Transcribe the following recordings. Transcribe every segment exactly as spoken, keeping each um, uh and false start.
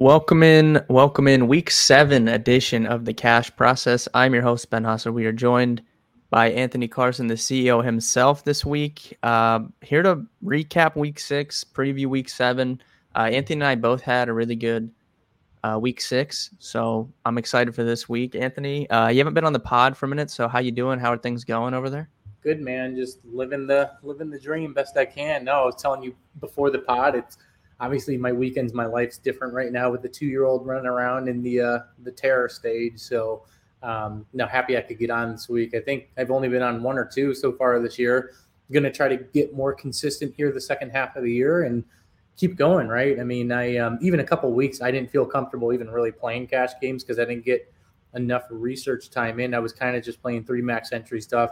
Welcome in, welcome in week seven edition of the Cash Process. I'm your host, Ben Hauser. We are joined by Anthony Carson, the C E O himself this week. Uh, here to recap week six, preview week seven. Uh, Anthony and I both had a really good uh, week six, so I'm excited for this week. Anthony, uh, you haven't been on the pod for a minute, so how you doing? How are things going over there? Good, man. Just living the living the dream best I can. No, I was telling you before the pod, it's obviously, my weekends, my life's different right now with the two-year-old running around in the uh, the terror stage. So, um, no, happy I could get on this week. I think I've only been on one or two so far this year. I'm going to try to get more consistent here the second half of the year and keep going, right? I mean, I um, even a couple of weeks, I didn't feel comfortable even really playing cash games because I didn't get enough research time in. I was kind of just playing three max entry stuff,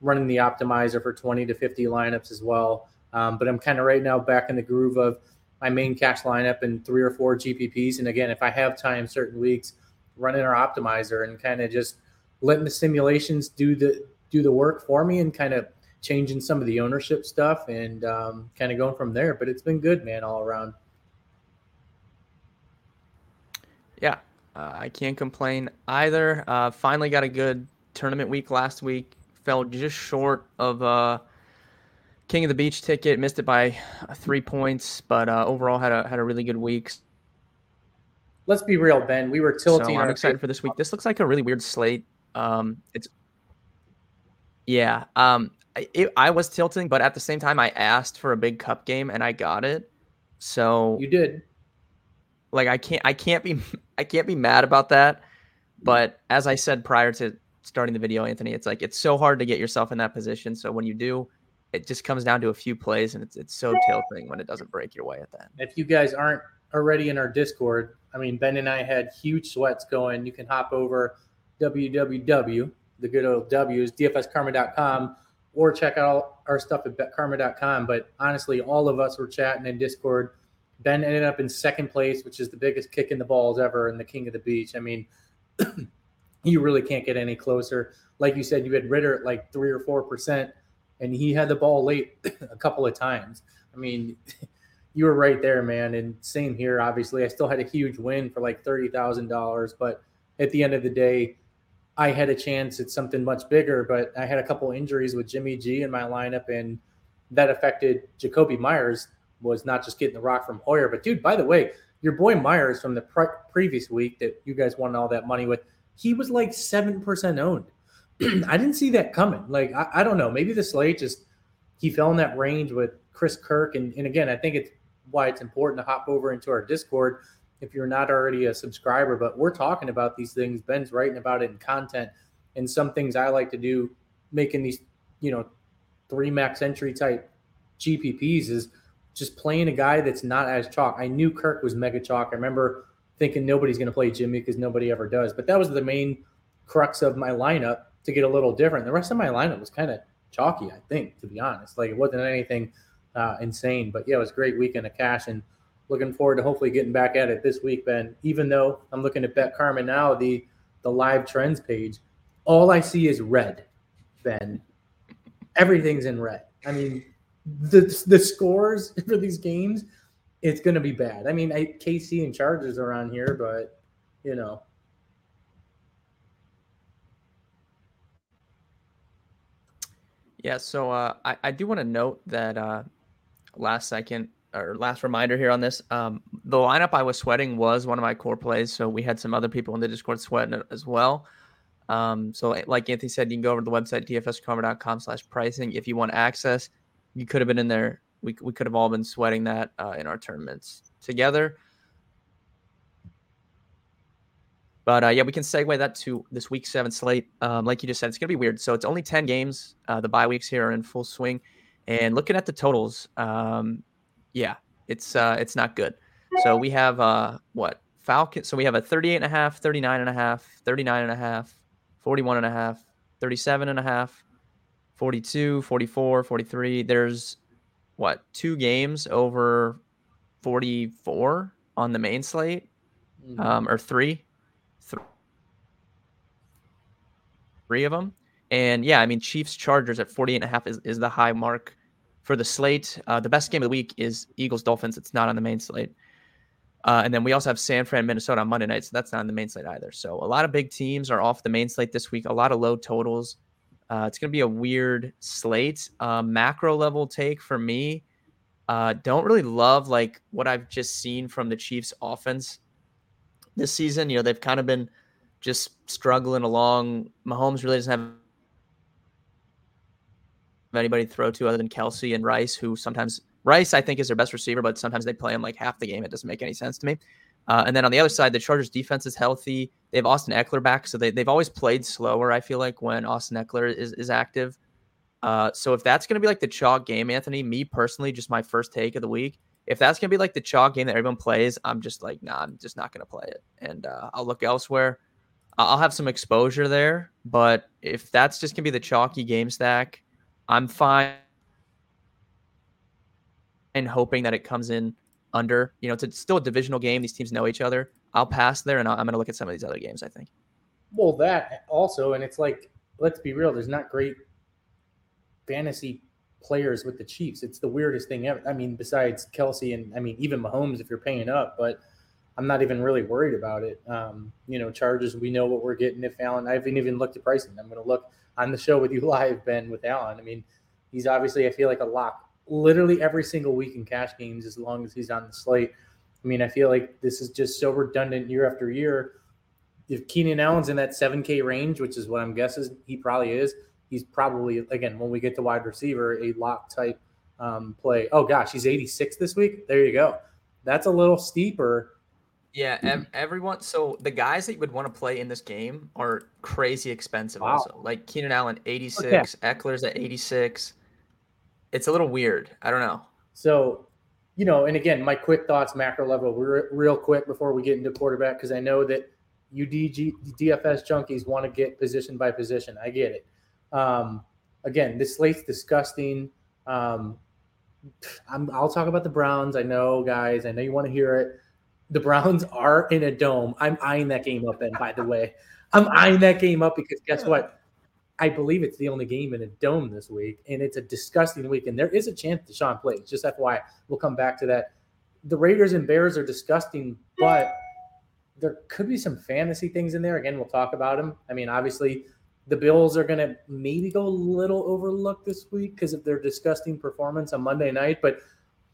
running the optimizer for twenty to fifty lineups as well. Um, but I'm kind of right now back in the groove of my main cash lineup and three or four G P Ps. And again, if I have time certain weeks, running our optimizer and kind of just letting the simulations do the do the work for me and kind of changing some of the ownership stuff and um, kind of going from there. But it's been good, man, all around. Yeah, uh, I can't complain either. Uh, finally got a good tournament week last week. Fell just short of uh, – King of the Beach ticket, missed it by three points, but uh, overall had a had a really good week. Let's be real, Ben. We were tilting. So I'm excited for this week. This looks like a really weird slate. Um, it's yeah. Um, it, I was tilting, but at the same time, I asked for a big cup game and I got it. So you did. Like I can't, I can't be, I can't be mad about that. But as I said prior to starting the video, Anthony, it's like it's so hard to get yourself in that position. So when you do, it just comes down to a few plays, and it's it's so tilting when it doesn't break your way at that. If you guys aren't already in our Discord, I mean, Ben and I had huge sweats going. You can hop over www, the good old W's, D F S Karma dot com, or check out all our stuff at Bet Karma dot com. But honestly, all of us were chatting in Discord. Ben ended up in second place, which is the biggest kick in the balls ever in the King of the Beach. I mean, you really can't get any closer. Like you said, you had Ritter at like three or four percent. And he had the ball late a couple of times. I mean, you were right there, man. And same here, obviously. I still had a huge win for like thirty thousand dollars. But at the end of the day, I had a chance at something much bigger. But I had a couple injuries with Jimmy G in my lineup, and that affected Jacoby Myers. Was not just getting the rock from Hoyer. But, dude, by the way, your boy Myers from the pre- previous week that you guys won all that money with, he was like seven percent owned. I didn't see that coming. Like, I, I don't know. Maybe the slate just – he fell in that range with Chris Kirk. And, and, again, I think it's why it's important to hop over into our Discord if you're not already a subscriber. But we're talking about these things. Ben's writing about it in content. And some things I like to do making these, you know, three max entry type G P Ps is just playing a guy that's not as chalk. I knew Kirk was mega chalk. I remember thinking nobody's going to play Jimmy because nobody ever does. But that was the main crux of my lineup. To get a little different, the rest of my lineup was kind of chalky, I think, to be honest. Like, it wasn't anything uh, insane, but yeah, it was a great weekend of cash, and looking forward to hopefully getting back at it this week, Ben. Even though I'm looking at Bet Karma now, the the live trends page, all I see is red, Ben. Everything's in red. I mean, the the scores for these games, it's going to be bad. I mean, I, K C and Chargers are on here, but you know. Yeah, so uh, I, I do want to note that uh, last second or last reminder here on this, um, the lineup I was sweating was one of my core plays. So we had some other people in the Discord sweating it as well. Um, so like Anthony said, you can go over to the website, D F S Karma dot com slash pricing. If you want access, you could have been in there. We we could have all been sweating that uh, in our tournaments together. But, uh, yeah, we can segue that to this week seven slate. Um, like you just said, it's going to be weird. So it's only ten games. Uh, the bye weeks here are in full swing. And looking at the totals, um, yeah, it's uh, it's not good. So we have uh, what? Falcons. So we have a thirty-eight point five, thirty-nine point five, thirty-nine point five, forty-one point five, thirty-seven point five, forty-two, forty-four, forty-three. There's, what, two games over forty-four on the main slate um, or three. Three of them. And yeah, I mean, Chiefs Chargers at forty-eight and a half is, is the high mark for the slate. Uh, the best game of the week is Eagles Dolphins. It's not on the main slate. Uh, and then we also have San Fran, Minnesota on Monday night. So that's not on the main slate either. So a lot of big teams are off the main slate this week. A lot of low totals. Uh, it's going to be a weird slate. Uh, macro level take for me. Uh, don't really love like what I've just seen from the Chiefs offense this season. You know, they've kind of been just struggling along. Mahomes really doesn't have anybody to throw to other than Kelsey and Rice, who sometimes Rice, I think, is their best receiver, but sometimes they play him like half the game. It doesn't make any sense to me. Uh, and then on the other side, the Chargers defense is healthy. They have Austin Eckler back. So they, they've always played slower, I feel like, when Austin Eckler is, is active. Uh, so if that's going to be like the chalk game, Anthony, me personally, just my first take of the week, if that's going to be like the chalk game that everyone plays, I'm just like, nah, I'm just not going to play it. And uh, I'll look elsewhere. I'll have some exposure there. But if that's just going to be the chalky game stack, I'm fine and hoping that it comes in under. You know, it's, it's still a divisional game. These teams know each other. I'll pass there, and I'll, I'm going to look at some of these other games, I think. Well, that also, and it's like, let's be real, there's not great fantasy players with the Chiefs. It's the weirdest thing ever. I mean, besides Kelsey and, I mean, even Mahomes if you're paying up, but I'm not even really worried about it. Um, you know, Chargers, we know what we're getting if Allen. I haven't even looked at pricing. I'm going to look on the show with you live, Ben, with Allen. I mean, he's obviously, I feel like, a lock literally every single week in cash games as long as he's on the slate. I mean, I feel like this is just so redundant year after year. If Keenan Allen's in that seven K range, which is what I'm guessing he probably is, he's probably, again, when we get to wide receiver, a lock type um, play. Oh, gosh, he's eighty-six this week? There you go. That's a little steeper. Yeah, ev- everyone. So the guys that you would want to play in this game are crazy expensive. Wow. Also. Like Keenan Allen, eighty-six. Okay. Eckler's at eighty-six. It's a little weird. I don't know. So, you know, and again, my quick thoughts, macro level, re- real quick before we get into quarterback, because I know that you D G, D F S junkies want to get position by position. I get it. Um, again, this slate's disgusting. Um, I'm, I'll talk about the Browns. I know, guys. I know you want to hear it. The Browns are in a dome. I'm eyeing that game up, Ben, by the way. I'm eyeing that game up because guess what? I believe it's the only game in a dome this week, and it's a disgusting week. And there is a chance Deshaun plays. Just F Y I, we'll come back to that. The Raiders and Bears are disgusting, but there could be some fantasy things in there. Again, we'll talk about them. I mean, obviously, the Bills are going to maybe go a little overlooked this week because of their disgusting performance on Monday night. But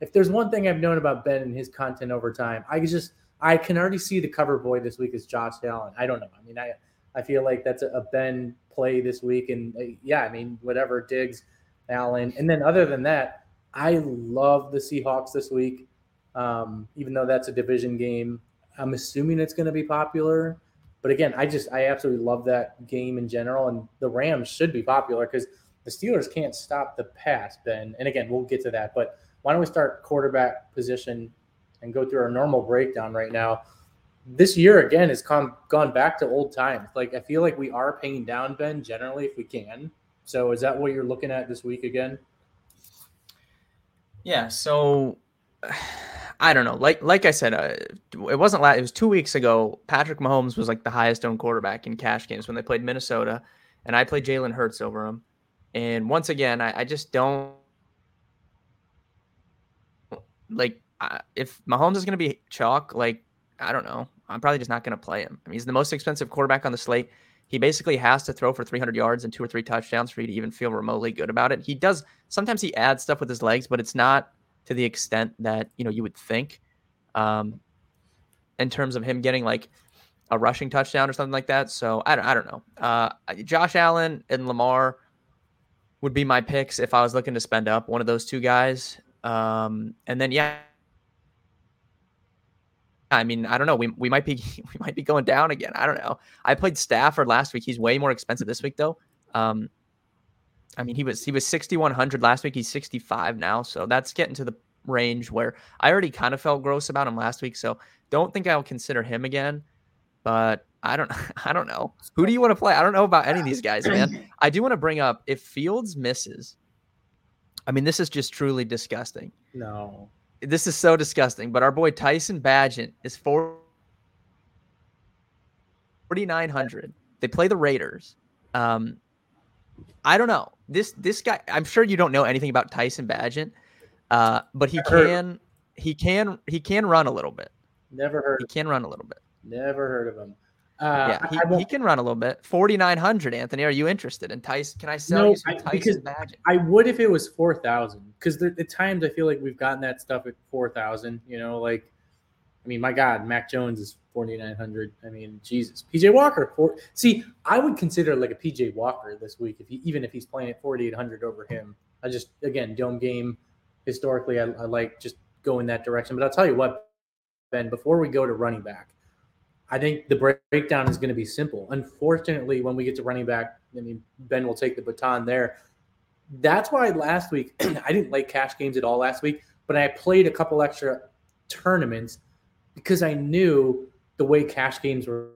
if there's one thing I've known about Ben and his content over time, I just I can already see the cover boy this week is Josh Allen. I don't know. I mean, I I feel like that's a, a Ben play this week. And uh, yeah, I mean, whatever, Diggs, Allen. And then other than that, I love the Seahawks this week, um, even though that's a division game. I'm assuming it's going to be popular. But again, I just I absolutely love that game in general. And the Rams should be popular because the Steelers can't stop the pass, Ben. And again, we'll get to that. But why don't we start quarterback position and go through our normal breakdown right now. This year, again, has come, gone back to old times. Like, I feel like we are paying down, Ben, generally, if we can. So is that what you're looking at this week again? Yeah, so I don't know. Like like I said, uh, it wasn't last. It was two weeks ago. Patrick Mahomes was, like, the highest-owned quarterback in cash games when they played Minnesota, and I played Jalen Hurts over him. And once again, I, I just don't – like, I, if Mahomes is going to be chalk, like, I don't know. I'm probably just not going to play him. I mean, he's the most expensive quarterback on the slate. He basically has to throw for three hundred yards and two or three touchdowns for you to even feel remotely good about it. He does. Sometimes he adds stuff with his legs, but it's not to the extent that, you know, you would think um, in terms of him getting like a rushing touchdown or something like that. So I don't, I don't know. Uh, Josh Allen and Lamar would be my picks if I was looking to spend up one of those two guys. Um, and then, yeah, I mean, I don't know. We we might be we might be going down again. I don't know. I played Stafford last week. He's way more expensive this week, though. Um, I mean, he was he was sixty-one hundred last week. He's sixty-five now, so that's getting to the range where I already kind of felt gross about him last week. So don't think I'll consider him again. But I don't I don't know. Who do you want to play? I don't know about any of these guys, man. I do want to bring up if Fields misses. I mean, this is just truly disgusting. No. This is so disgusting, but our boy Tyson Bagent is forty-nine hundred. They play the Raiders. Um, I don't know. This this guy, I'm sure you don't know anything about Tyson Bagent, uh, but he can he can he can run a little bit. Never heard he of him. He can run a little bit. Never heard of him. Uh, yeah, he, he can run a little bit. forty-nine hundred, Anthony. Are you interested in Tyson? Can I sell no, you some I, Tyson Bagent? I would if it was four thousand, because the, the times I feel like we've gotten that stuff at four thousand, you know, like, I mean, my God, Mac Jones is forty-nine hundred. I mean, Jesus. P J. Walker. Four, see, I would consider like a P J. Walker this week, if he, even if he's playing at forty-eight hundred over him. I just, again, dome game. Historically, I, I like just going that direction. But I'll tell you what, Ben, before we go to running back, I think the break, breakdown is going to be simple. Unfortunately, when we get to running back, I mean, Ben will take the baton there. That's why last week, I didn't like cash games at all last week, but I played a couple extra tournaments because I knew the way cash games were,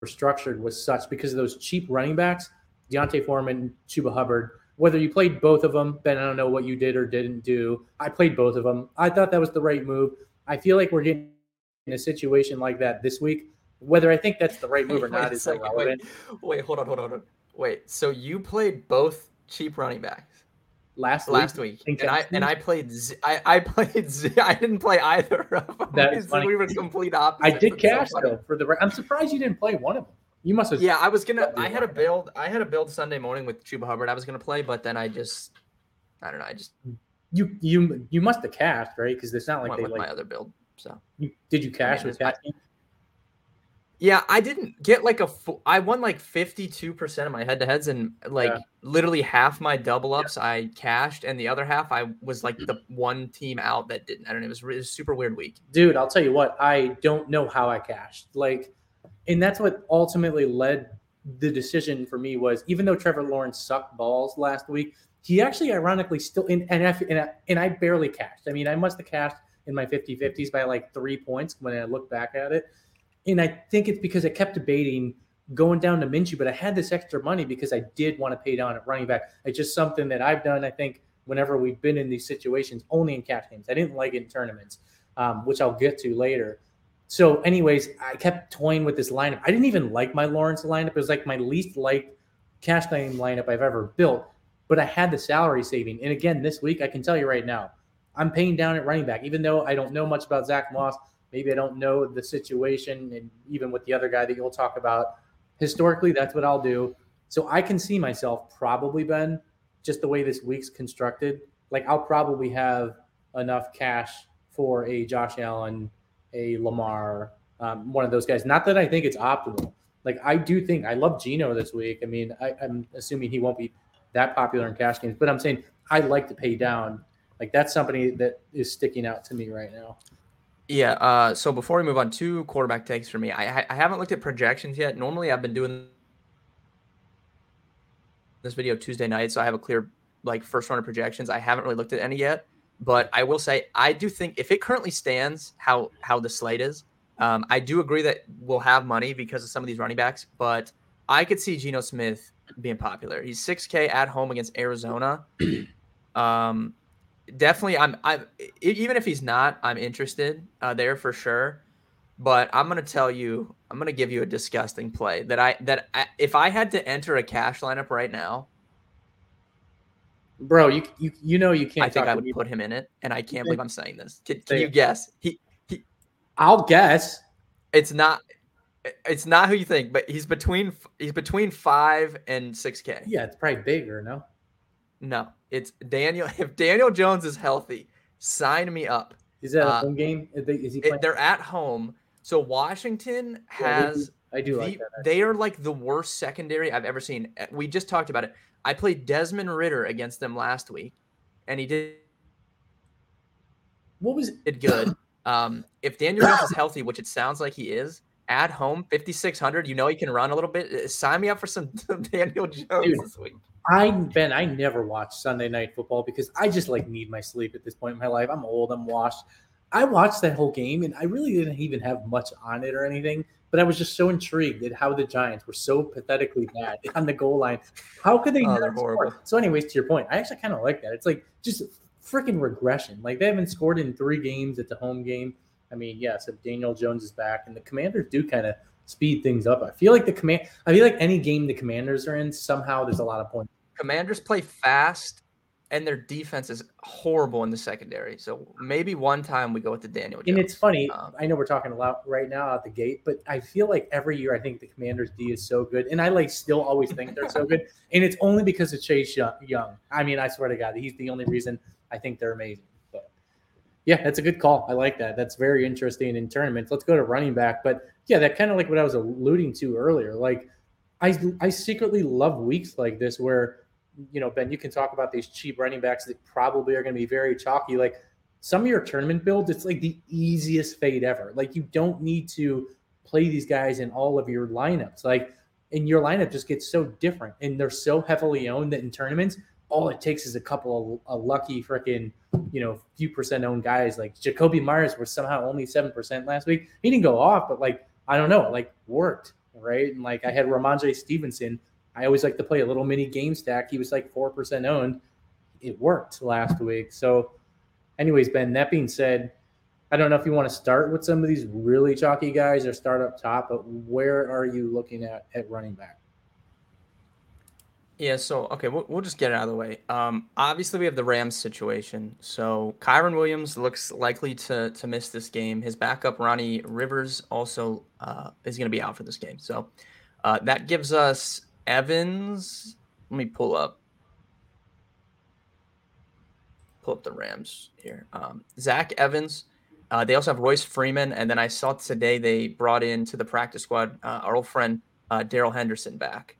were structured was such because of those cheap running backs, Deontay Foreman, Chuba Hubbard. Whether you played both of them, Ben, I don't know what you did or didn't do. I played both of them. I thought that was the right move. I feel like we're getting in a situation like that this week. Whether I think that's the right move or wait, not is irrelevant. Wait, wait, hold on, hold on, hold on. Wait, so you played both cheap running backs last last week, week. and I and I played. Z- I I played. Z- I didn't play either of them. That is funny. We were complete opposite. I did cash though for the. I'm surprised you didn't play one of them. You must have. Yeah, I was gonna. I had a build. I had a build Sunday morning with Chuba Hubbard. I was gonna play, but then I just. I don't know. I just. You you you must have cashed, right? Because it's not like they with like my other build. So you, did you cash I mean, with that? Yeah, I didn't get like a. I won like fifty-two percent of my head-to-heads, and like yeah. literally half my double ups yeah. I cashed, and the other half I was like the one team out that didn't. I don't know. It was, it was a super weird week. Dude, I'll tell you what. I don't know how I cashed. Like. And that's what ultimately led the decision for me was, even though Trevor Lawrence sucked balls last week, he actually ironically still – and and I, and, I, and I barely cashed. I mean, I must have cashed in my fifty-fifties by like three points when I look back at it. And I think it's because I kept debating going down to Minshew, but I had this extra money because I did want to pay down at running back. It's just something that I've done, I think, whenever we've been in these situations, only in cash games. I didn't like it in tournaments, um, which I'll get to later. So anyways, I kept toying with this lineup. I didn't even like my Lawrence lineup. It was like my least liked cash game lineup I've ever built, but I had the salary saving. And again, this week, I can tell you right now, I'm paying down at running back, even though I don't know much about Zach Moss. Maybe I don't know the situation. And even with the other guy that you'll talk about historically, that's what I'll do. So I can see myself probably, Ben, just the way this week's constructed. Like I'll probably have enough cash for a Josh Allen, a Lamar, um, one of those guys. Not that I think it's optimal. Like I do think I love Geno this week. I mean, I, I'm assuming he won't be that popular in cash games, but I'm saying I like to pay down. Like that's somebody that is sticking out to me right now. Yeah. Uh, so before we move on, two quarterback takes for me. I, I haven't looked at projections yet. Normally I've been doing this video Tuesday night, so I have a clear like first round of projections. I haven't really looked at any yet. But I will say, I do think if it currently stands how, how the slate is, um, I do agree that we'll have money because of some of these running backs, but I could see Geno Smith being popular. He's six K at home against Arizona. Um, definitely, I'm, I'm even if he's not, I'm interested uh, there for sure. But I'm going to tell you, I'm going to give you a disgusting play that I that I, if I had to enter a cash lineup right now, Bro, you you you know you can't. I think I would put him in it, and I can't believe I'm saying this. Can, can you guess? He, he, I'll guess. It's not, it's not who you think, but he's between he's between five and six K. Yeah, it's probably bigger. No, no, it's Daniel. If Daniel Jones is healthy, sign me up. Is that a uh, home game? Is they, is he playing? They're at home, so Washington has. Yeah, I do. I do the, like that. Actually. They are like the worst secondary I've ever seen. We just talked about it. I played Desmond Ritter against them last week, and he did. What was it? Did good. Um, if Daniel Jones is healthy, which it sounds like he is, at home fifty-six hundred. You know he can run a little bit. Sign me up for some, some Daniel Jones Dude, this week. I Ben, I never watched Sunday Night Football because I just like need my sleep at this point in my life. I'm old. I'm washed. I watched that whole game, and I really didn't even have much on it or anything. But I was just so intrigued at how the Giants were so pathetically bad on the goal line. How could they oh, not score? So anyways, to your point, I actually kind of like that. It's like just freaking regression. Like they haven't scored in three games at the home game. I mean, yes, if Daniel Jones is back, and the Commanders do kind of speed things up. I feel like the command. I feel like any game the Commanders are in, somehow there's a lot of points. Commanders play fast and their defense is horrible in the secondary. So maybe one time we go with the Daniel Jones. And it's funny. Um, I know we're talking a lot right now out the gate, but I feel like every year I think the Commanders D is so good. And I like still always think they're so good. And it's only because of Chase Young. I mean, I swear to God, he's the only reason I think they're amazing. But yeah, that's a good call. I like that. That's very interesting in tournaments. Let's go to running back. But yeah, that kind of like what I was alluding to earlier. Like I, I secretly love weeks like this where, you know, Ben, you can talk about these cheap running backs that probably are going to be very chalky. Like some of your tournament builds, it's like the easiest fade ever. Like you don't need to play these guys in all of your lineups. Like, and your lineup just gets so different and they're so heavily owned that in tournaments, all it takes is a couple of a lucky freaking, you know, few percent owned guys. Like Jacoby Myers was somehow only seven percent last week. He didn't go off, but like, I don't know, like worked. Right. And like I had Ramondre Stevenson. I always like to play a little mini game stack. He was like four percent owned. It worked last week. So anyways, Ben, that being said, I don't know if you want to start with some of these really chalky guys or start up top, but where are you looking at at running back? Yeah, so, okay, we'll, we'll just get it out of the way. Um, obviously, we have the Rams situation. So Kyron Williams looks likely to to miss this game. His backup, Ronnie Rivers, also uh, is going to be out for this game. So uh, that gives us Evans. Let me pull up. Pull up the Rams here. Um, Zach Evans. Uh, they also have Royce Freeman. And then I saw today they brought in to the practice squad uh, our old friend uh, Daryl Henderson back.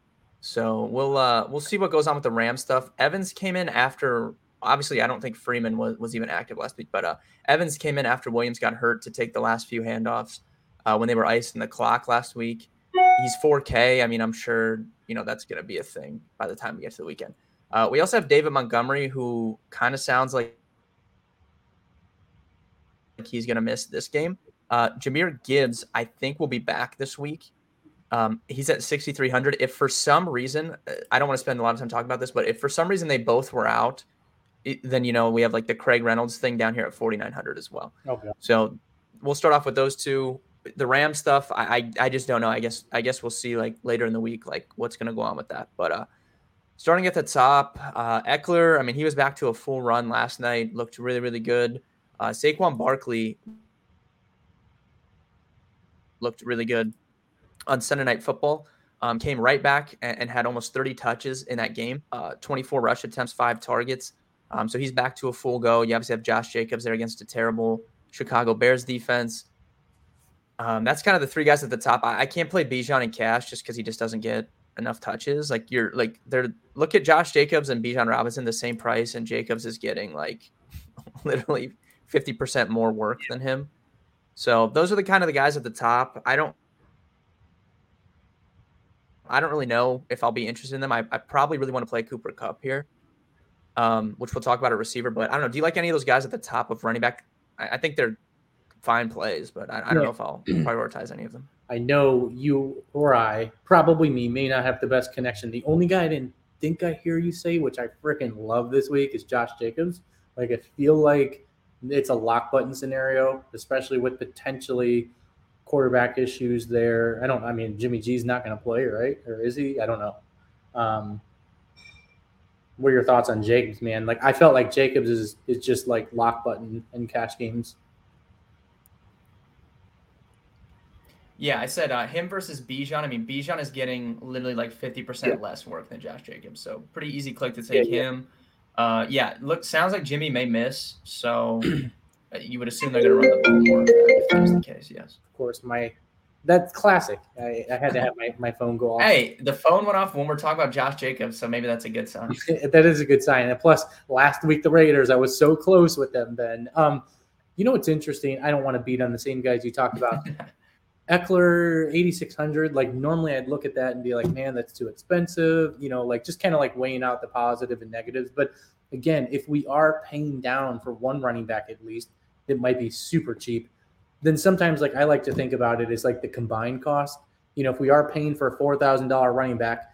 So we'll uh, we'll see what goes on with the Rams stuff. Evans came in after, obviously, I don't think Freeman was, was even active last week, but uh, Evans came in after Williams got hurt to take the last few handoffs uh, when they were icing the clock last week. He's four K. I mean, I'm sure, you know, that's going to be a thing by the time we get to the weekend. Uh, we also have David Montgomery, who kind of sounds like he's going to miss this game. Uh, Jahmyr Gibbs, I think, will be back this week. Um, he's at sixty-three hundred. If for some reason, I don't want to spend a lot of time talking about this, but if for some reason they both were out, it, then, you know, we have like the Craig Reynolds thing down here at forty-nine hundred as well. Okay. So we'll start off with those two. The Ram stuff, I, I I just don't know. I guess I guess we'll see like later in the week, like what's going to go on with that. But uh, starting at the top, uh, Eckler, I mean, he was back to a full run last night. Looked really, really good. Uh, Saquon Barkley looked really good on Sunday Night Football. Um, came right back and, and had almost thirty touches in that game. Uh, twenty-four rush attempts, five targets. Um, so he's back to a full go. You obviously have Josh Jacobs there against a terrible Chicago Bears defense. Um, that's kind of the three guys at the top. I, I can't play Bijan and Cash just because he just doesn't get enough touches. Like you're like they're look at Josh Jacobs and Bijan Robinson, the same price, and Jacobs is getting like literally fifty percent more work than him. So those are the kind of the guys at the top. I don't, I don't really know if I'll be interested in them. I, I probably really want to play Cooper Kupp here, um, which we'll talk about at receiver. But I don't know. Do you like any of those guys at the top of running back? I, I think they're fine plays, but I, I don't know if I'll prioritize any of them. I know you or I, probably me, may not have the best connection. The only guy I didn't think I hear you say, which I freaking love this week, is Josh Jacobs. Like, I feel like it's a lock button scenario, especially with potentially quarterback issues there. I don't, I mean, Jimmy G's not going to play, right? Or is he? I don't know. Um, what are your thoughts on Jacobs, man? Like, I felt like Jacobs is, is just like lock button in cash games. Yeah, I said uh, him versus Bijan. I mean, Bijan is getting literally like fifty percent yeah. less work than Josh Jacobs. So pretty easy click to take yeah, yeah. him. Uh, yeah, look, sounds like Jimmy may miss. So you would assume they're going to run the ball more if that's the case, yes. Of course, my that's classic. I, I had to have my, my phone go off. Hey, the phone went off when we're talking about Josh Jacobs, so maybe that's a good sign. That is a good sign. And plus, last week, the Raiders, I was so close with them, Ben. Um, you know what's interesting? I don't want to beat on the same guys you talked about. Eckler, eighty-six hundred, like normally I'd look at that and be like, man, that's too expensive, you know, like just kind of like weighing out the positive and negatives. But again, if we are paying down for one running back, at least it might be super cheap. Then sometimes like I like to think about it as like the combined cost, you know, if we are paying for a four thousand dollars running back,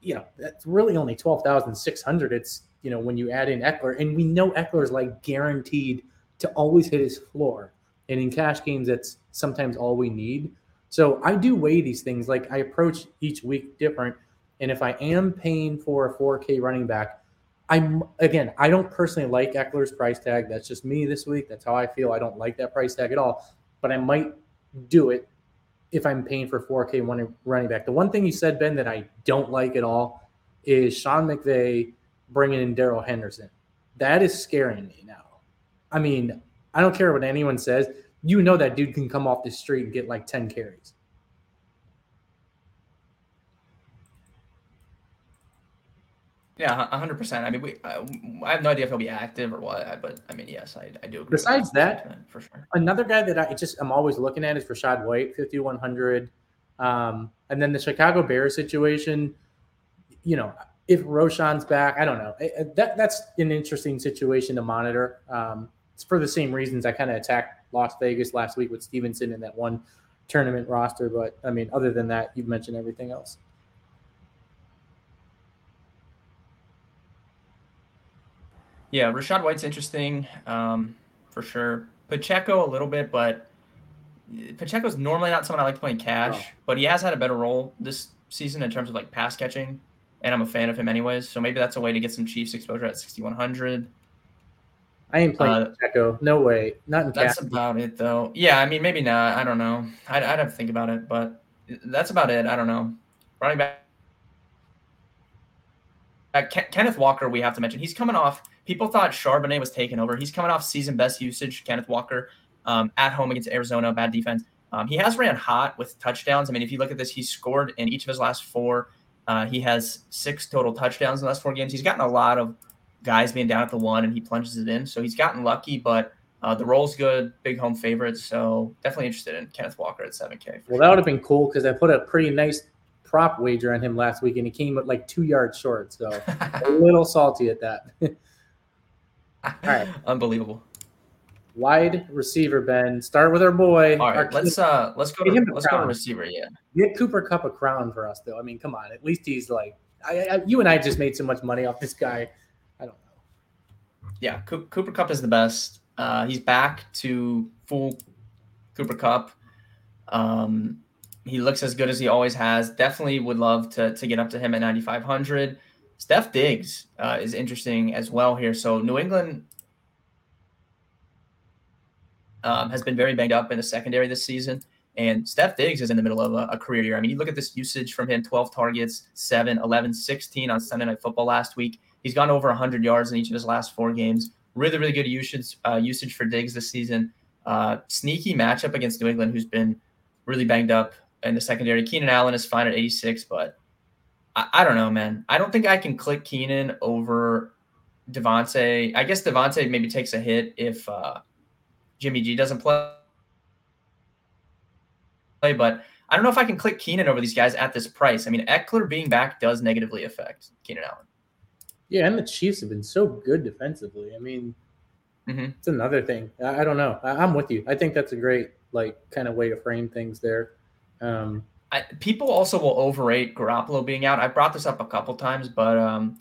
you know, that's really only twelve thousand six hundred. It's, you know, when you add in Eckler, and we know Eckler is like guaranteed to always hit his floor. And in cash games, that's sometimes all we need. So I do weigh these things. Like I approach each week different. And if I am paying for a four K running back, I'm again, I don't personally like Eckler's price tag. That's just me this week. That's how I feel. I don't like that price tag at all, but I might do it if I'm paying for four K one running back. The one thing you said, Ben, that I don't like at all is Sean McVay bringing in Daryl Henderson. That is scaring me now. I mean, I don't care what anyone says. You know that dude can come off the street and get like ten carries. Yeah, one hundred percent. I mean, we I, I have no idea if he'll be active or what, but I mean, yes, I, I do agree. Besides with that, that, for sure. Another guy that I just I'm always looking at is Rachaad White, fifty-one hundred. Um, and then the Chicago Bears situation, you know, if Roshan's back, I don't know. That That's an interesting situation to monitor. Um, it's for the same reasons I kind of attacked Las Vegas last week with Stevenson in that one tournament roster. But, I mean, other than that, you've mentioned everything else. Yeah, Rachaad White's interesting um, for sure. Pacheco a little bit, but Pacheco's normally not someone I like to play in cash, oh. but he has had a better role this season in terms of like pass catching, and I'm a fan of him anyways. So maybe that's a way to get some Chiefs exposure at sixty-one hundred. I ain't playing uh, Pacheco. No way. Not in that's cash. That's about it, though. Yeah, I mean, maybe not. I don't know. I'd, I'd have to think about it, but that's about it. I don't know. Running back. Uh, Ken- Kenneth Walker, we have to mention. He's coming off. People thought Charbonnet was taking over. He's coming off season best usage, Kenneth Walker, um, at home against Arizona, bad defense. Um, he has ran hot with touchdowns. I mean, if you look at this, he's scored in each of his last four. Uh, he has six total touchdowns in the last four games. He's gotten a lot of guys being down at the one, and he plunges it in. So he's gotten lucky, but uh, the roll's good, big home favorite. So definitely interested in Kenneth Walker at seven K. Well, that would have been cool because I put a pretty nice prop wager on him last week, and he came up like two yards short. So a little salty at that. All right. Unbelievable. Wide receiver, Ben. Start with our boy. All right, our let's uh, let's go. To, let's crown. go to receiver. Yeah. Get Cooper Kupp a crown for us, though. I mean, come on. At least he's like, I, I, you and I just made so much money off this guy. I don't know. Yeah, Co- Cooper Kupp is the best. Uh, he's back to full Cooper Kupp. Um, he looks as good as he always has. Definitely would love to to get up to him at ninety-five hundred. Steph Diggs uh, is interesting as well here. So New England um, has been very banged up in the secondary this season, and Steph Diggs is in the middle of a, a career year. I mean, you look at this usage from him, twelve targets, seven, eleven, sixteen on Sunday Night Football last week. He's gone over one hundred yards in each of his last four games. Really, really good usage, uh, usage for Diggs this season. Uh, sneaky matchup against New England, who's been really banged up in the secondary. Keenan Allen is fine at eighty-six, but I don't know, man. I don't think I can click Keenan over Devontae. I guess Devontae maybe takes a hit if uh, Jimmy G doesn't play. But I don't know if I can click Keenan over these guys at this price. I mean, Eckler being back does negatively affect Keenan Allen. Yeah, and the Chiefs have been so good defensively. I mean, mm-hmm. it's another thing. I, I don't know. I, I'm with you. I think that's a great, like, kind of way to frame things there. Um I, people also will overrate Garoppolo being out. I brought this up a couple times, but um,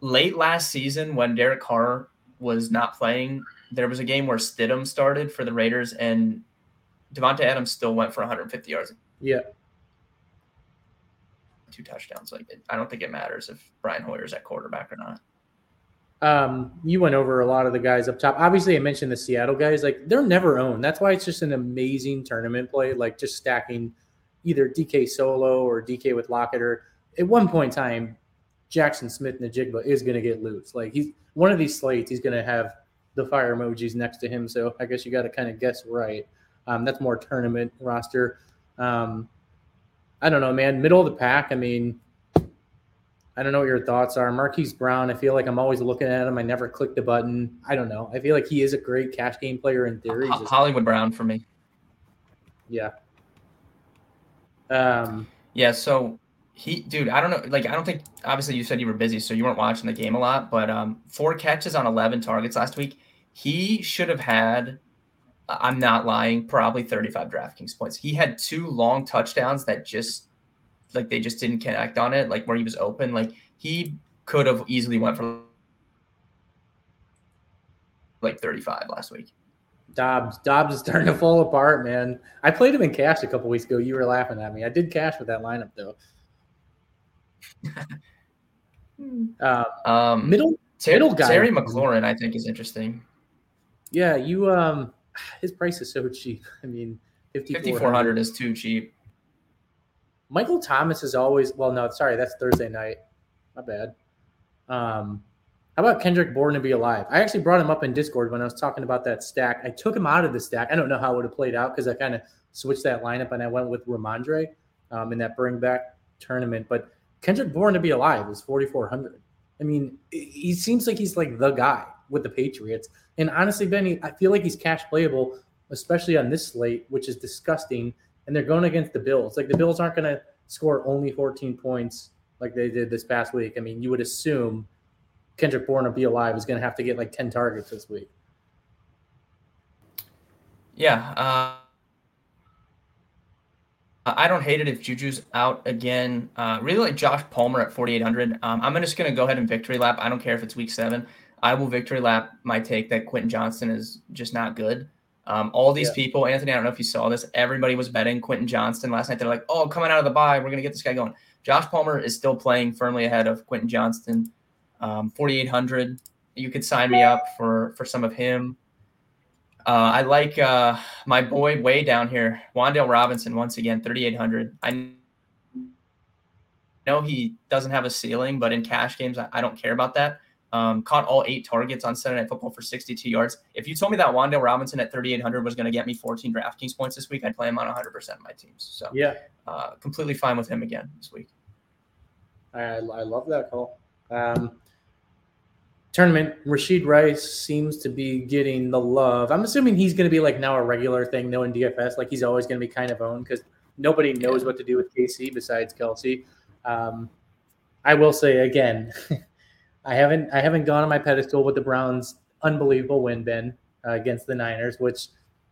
late last season when Derek Carr was not playing, there was a game where Stidham started for the Raiders and Devontae Adams still went for one hundred fifty yards. Yeah. Two touchdowns. Like, I don't think it matters if Brian Hoyer's at quarterback or not. Um, you went over a lot of the guys up top. Obviously, I mentioned the Seattle guys. Like, they're never owned. That's why it's just an amazing tournament play, like just stacking – either D K solo or D K with Lockett, or at one point in time, Jackson Smith Njigba is going to get loose. Like, he's one of these slates, he's going to have the fire emojis next to him. So I guess you got to kind of guess right. Um, that's more tournament roster. Um, I don't know, man. Middle of the pack. I mean, I don't know what your thoughts are. Marquise Brown, I feel like I'm always looking at him. I never click the button. I don't know. I feel like he is a great cash game player in theory. Ho- Hollywood Brown for me. Yeah. Um, yeah, so he, dude, I don't know. Like, I don't think, obviously you said you were busy, so you weren't watching the game a lot, but, um, four catches on eleven targets last week. He should have had, I'm not lying, probably thirty-five DraftKings points. He had two long touchdowns that just like, they just didn't connect on it. Like, where he was open, like he could have easily went for like thirty-five last week. Dobbs. Dobbs is starting to fall apart, man. I played him in cash a couple weeks ago. You were laughing at me. I did cash with that lineup, though. Uh, um, middle Terry, Terry McLaurin, I think, is interesting. Yeah, you. Um, his price is so cheap. I mean, fifty-four hundred is too cheap. Michael Thomas is always. Well, no, sorry, that's Thursday night. My bad. Um, how about Kendrick Bourne to be alive? I actually brought him up in Discord when I was talking about that stack. I took him out of the stack. I don't know how it would have played out because I kind of switched that lineup and I went with Ramondre um, in that bring back tournament. But Kendrick Bourne to be alive is forty-four hundred. I mean, he seems like he's like the guy with the Patriots. And honestly, Benny, I feel like he's cash playable, especially on this slate, which is disgusting. And they're going against the Bills. Like the Bills aren't going to score only fourteen points like they did this past week. I mean, you would assume Kendrick Bourne or be alive is going to have to get like ten targets this week. Yeah. Uh, I don't hate it if Juju's out again. Uh, really like Josh Palmer at forty-eight hundred. Um, I'm just going to go ahead and victory lap. I don't care if it's week seven. I will victory lap my take that Quentin Johnston is just not good. Um, all these yeah. people, Anthony, I don't know if you saw this. Everybody was betting Quentin Johnston last night. They're like, oh, coming out of the bye, we're going to get this guy going. Josh Palmer is still playing firmly ahead of Quentin Johnston. Um, forty-eight hundred. You could sign me up for, for some of him. Uh, I like uh, my boy way down here, Wan'Dale Robinson, once again, thirty-eight hundred. I know he doesn't have a ceiling, but in cash games, I, I don't care about that. Um, caught all eight targets on Sunday Night Football for sixty-two yards. If you told me that Wan'Dale Robinson at thirty-eight hundred was going to get me fourteen DraftKings points this week, I'd play him on one hundred percent of my teams. So yeah, uh, completely fine with him again this week. I, I love that call. Um, tournament, Rashid Rice seems to be getting the love. I'm assuming he's going to be like now a regular thing, knowing D F S. Like he's always going to be kind of owned because nobody knows yeah. what to do with K C besides Kelsey. Um, I will say again, I haven't I haven't gone on my pedestal with the Browns' unbelievable win, Ben, uh, against the Niners, which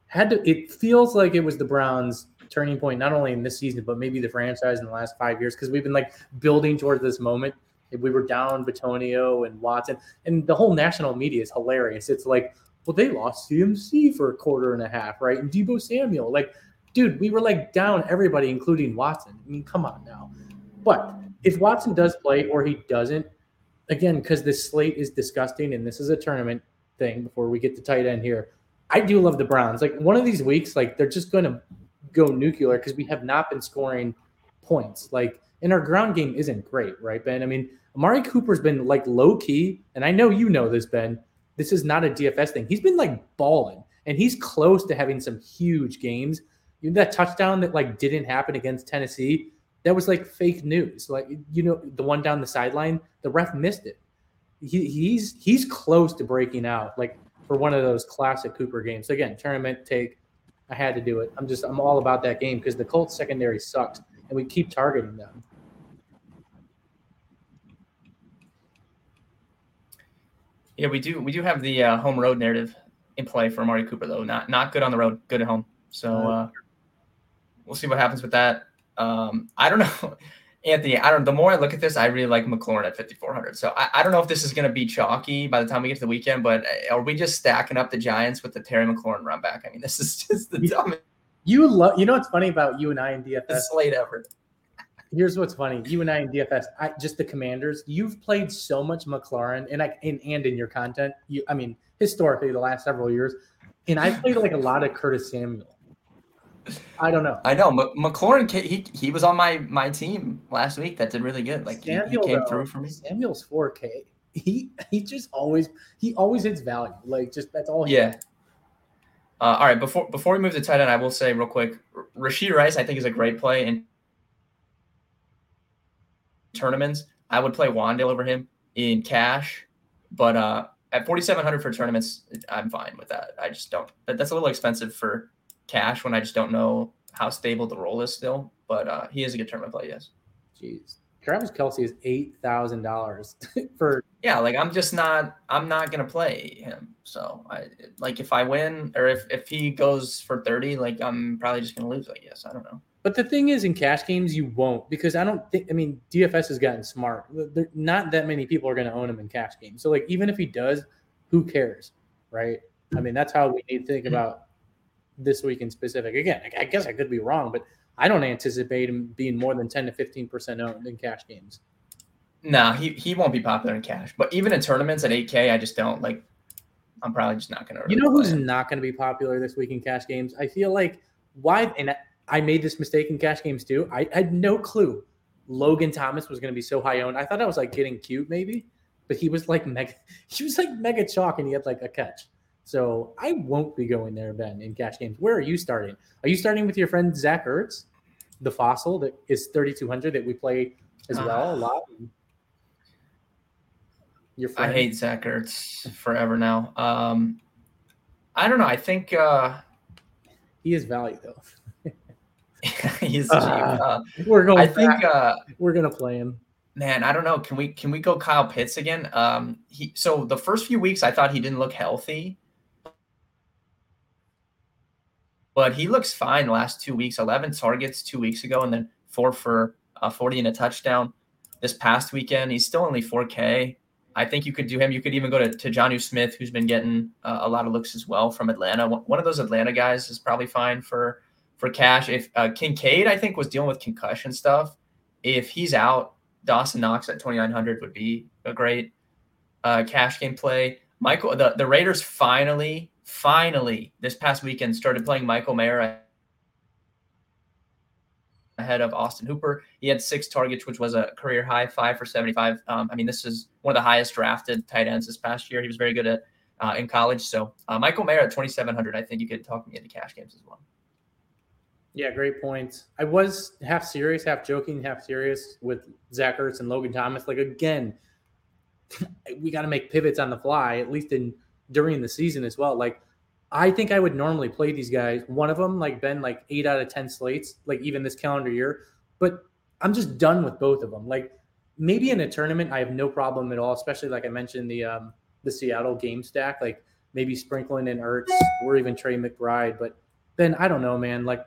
had to. It feels like it was the Browns' turning point, not only in this season, but maybe the franchise in the last five years, because we've been like building towards this moment. We were down Bitonio and Watson, and the whole national media is hilarious. It's like, well, they lost C M C for a quarter and a half, right? And Deebo Samuel, like, dude, we were like down everybody, including Watson. I mean, come on now. But if Watson does play or he doesn't, again, because this slate is disgusting and this is a tournament thing before we get to tight end here, I do love the Browns. Like one of these weeks, like they're just going to go nuclear because we have not been scoring points. Like, and our ground game isn't great, right, Ben? I mean, Amari Cooper's been like low key, and I know you know this, Ben. This is not a D F S thing. He's been like balling, and he's close to having some huge games. You know, that touchdown that like didn't happen against Tennessee, that was like fake news. Like, you know, the one down the sideline, the ref missed it. He, he's he's close to breaking out, like for one of those classic Cooper games. So again, tournament take. I had to do it. I'm just I'm all about that game because the Colts secondary sucks, and we keep targeting them. Yeah, we do. We do have the uh, home road narrative in play for Amari Cooper, though. Not not good on the road, good at home. So uh, we'll see what happens with that. Um, I don't know, Anthony. I don't. The more I look at this, I really like McLaurin at fifty-four hundred. So I, I don't know if this is going to be chalky by the time we get to the weekend. But are we just stacking up the Giants with the Terry McLaurin run back? I mean, this is just the dumbest. You love. You know what's funny about you and I in D F S? The slate ever. Here's what's funny. You and I in D F S, I, just the Commanders, you've played so much McLaurin, and I and, and in your content, you I mean, historically the last several years, and I played like a lot of Curtis Samuel. I don't know. I know. M- McLaurin, he he was on my, my team last week. That did really good. Like Samuel, he, he came though, through for me. Samuel's four K. He he just always he always hits value. Like just that's all. He yeah. Does. Uh, all right. Before before we move to tight end, I will say real quick, R- Rashid Rice, I think is a great play and. Tournaments, I would play Wan'Dale over him in cash, but uh, at forty-seven hundred for tournaments, I'm fine with that. I just don't, but that's a little expensive for cash when I just don't know how stable the role is still. But uh, he is a good tournament play, yes. Jeez, Travis Kelce is eight thousand dollars for yeah. Like I'm just not, I'm not gonna play him. So I like if I win or if if he goes for thirty, like I'm probably just gonna lose. I guess I don't know. But the thing is, in cash games, you won't because I don't think – I mean, D F S has gotten smart. They're, not that many people are going to own him in cash games. So, like, even if he does, who cares, right? I mean, that's how we need to think about this week in specific. Again, I guess I could be wrong, but I don't anticipate him being more than ten to fifteen percent owned in cash games. No, nah, he, he won't be popular in cash. But even in tournaments at eight K, I just don't like – I'm probably just not going to really – You know who's not going to be popular this week in cash games? I feel like why – and I made this mistake in cash games too. I, I had no clue Logan Thomas was going to be so high owned. I thought I was like getting cute maybe, but he was like mega – he was like mega chalk and he had like a catch. So I won't be going there, Ben, in cash games. Where are you starting? Are you starting with your friend Zach Ertz, the fossil that is thirty-two hundred that we play as well uh, a lot? Your friend. I hate Zach Ertz forever now. Um, I don't know. I think uh, he is value though. He's cheap. Uh, we're going. I think uh, we're gonna play him. Man, I don't know. Can we can we go Kyle Pitts again? Um, he so the first few weeks I thought he didn't look healthy. But he looks fine the last two weeks, eleven targets two weeks ago, and then four for uh, forty and a touchdown this past weekend. He's still only four K. I think you could do him. You could even go to, to Jonnu Smith, who's been getting uh, a lot of looks as well from Atlanta. One of those Atlanta guys is probably fine for, for cash. If uh, Kincaid, I think, was dealing with concussion stuff. If he's out, Dawson Knox at twenty-nine hundred would be a great uh, cash game play. Michael, the, the Raiders finally – Finally, this past weekend, started playing Michael Mayer ahead of Austin Hooper. He had six targets, which was a career high, five for seventy-five. Um, I mean, this is one of the highest drafted tight ends this past year. He was very good at uh, in college. So uh, Michael Mayer at twenty-seven hundred, I think you could talk me into cash games as well. Yeah, great point. I was half serious, half joking, half serious with Zach Ertz and Logan Thomas. Like, again, we got to make pivots on the fly, at least in – during the season as well. Like, I think I would normally play these guys. One of them, like Ben, like eight out of ten slates, like even this calendar year, but I'm just done with both of them. Like, maybe in a tournament, I have no problem at all, especially like I mentioned the, um, the Seattle game stack, like maybe sprinkling in Ertz or even Trey McBride. But Ben, I don't know, man, like,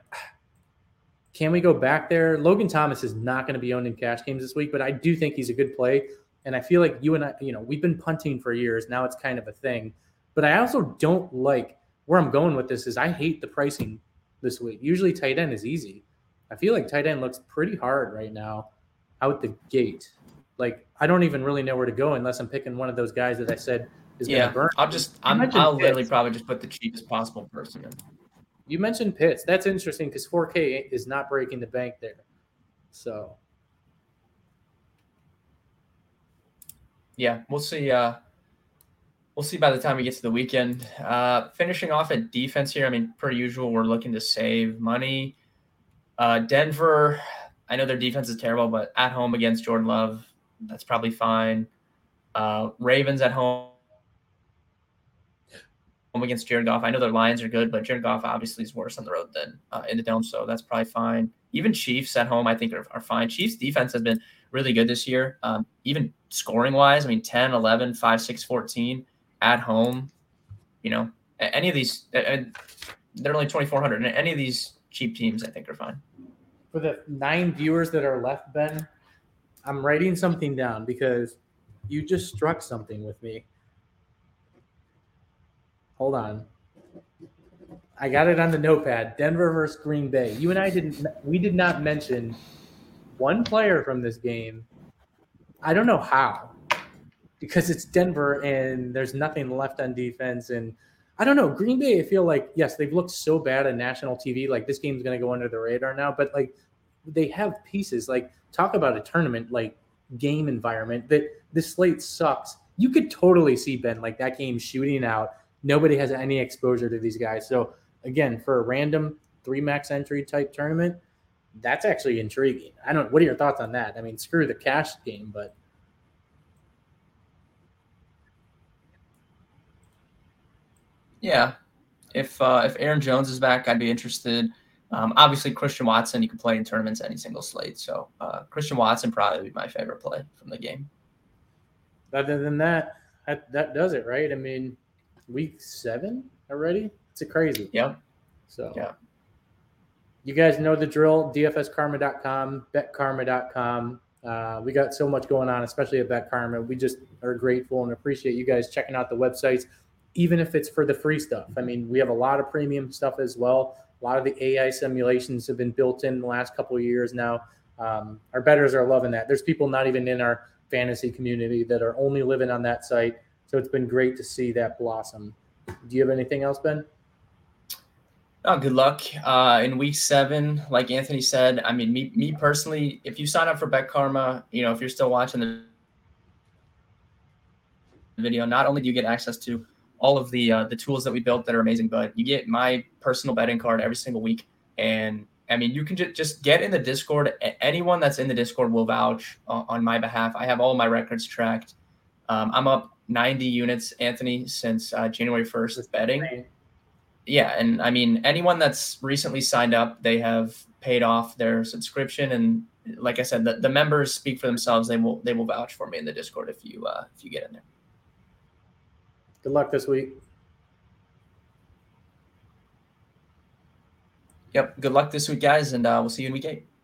can we go back there? Logan Thomas is not going to be owned in cash games this week, but I do think he's a good play. And I feel like you and I, you know, we've been punting for years. Now it's kind of a thing. But I also don't like where I'm going with this is I hate the pricing this week. Usually tight end is easy. I feel like tight end looks pretty hard right now out the gate. Like, I don't even really know where to go unless I'm picking one of those guys that I said is yeah, going to burn. I'll just, I'm, I'll Pitts. literally probably just put the cheapest possible person in. You mentioned Pitts. That's interesting because four K is not breaking the bank there. So. Yeah, we'll see. Uh, We'll see by the time we get to the weekend. Uh, finishing off at defense here, I mean, per usual, we're looking to save money. Uh, Denver, I know their defense is terrible, but at home against Jordan Love, that's probably fine. Uh, Ravens at home, home against Jared Goff. I know their Lions are good, but Jared Goff obviously is worse on the road than uh, in the dome, so that's probably fine. Even Chiefs at home, I think, are, are fine. Chiefs defense has been really good this year, um, even scoring-wise. I mean, ten, eleven, five, six, fourteen. At home, you know, any of these, they're only twenty-four hundred. Any of these cheap teams, I think, are fine. For the nine viewers that are left, Ben, I'm writing something down because you just struck something with me. Hold on. I got it on the notepad. Denver versus Green Bay. You and I didn't, we did not mention one player from this game. I don't know how. Because it's Denver and there's nothing left on defense. And I don't know, Green Bay, I feel like, yes, they've looked so bad on national T V. Like, this game's going to go under the radar now. But, like, they have pieces. Like, talk about a tournament, like, game environment. That this slate sucks. You could totally see, Ben, like, that game shooting out. Nobody has any exposure to these guys. So, again, for a random three-max entry type tournament, that's actually intriguing. I don't – what are your thoughts on that? I mean, screw the cash game, but – Yeah, if uh, if Aaron Jones is back, I'd be interested. Um, obviously, Christian Watson, you can play in tournaments any single slate. So uh, Christian Watson probably be my favorite play from the game. Other than that, that, that does it, right? I mean, week seven already? It's a crazy. Yeah. So yeah. You guys know the drill, D F S Karma dot com, Bet Karma dot com. Uh, we got so much going on, especially at BetKarma. We just are grateful and appreciate you guys checking out the websites. Even if it's for the free stuff. I mean, we have a lot of premium stuff as well. A lot of the A I simulations have been built in the last couple of years now. Um, our bettors are loving that. There's people not even in our fantasy community that are only living on that site. So it's been great to see that blossom. Do you have anything else, Ben? Oh, good luck. Uh, in week seven, like Anthony said, I mean, me, me personally, if you sign up for BetKarma, you know, if you're still watching the video, not only do you get access to all of the uh, the tools that we built that are amazing, but you get my personal betting card every single week. And I mean, you can ju- just get in the Discord. Anyone that's in the Discord will vouch uh, on my behalf. I have all my records tracked. Um, I'm up ninety units, Anthony, since uh, January first with betting. Yeah, and I mean, anyone that's recently signed up, they have paid off their subscription. And like I said, the, the members speak for themselves. They will they will vouch for me in the Discord if you uh, if you get in there. Good luck this week. Yep, good luck this week, guys, and uh, we'll see you in week eight.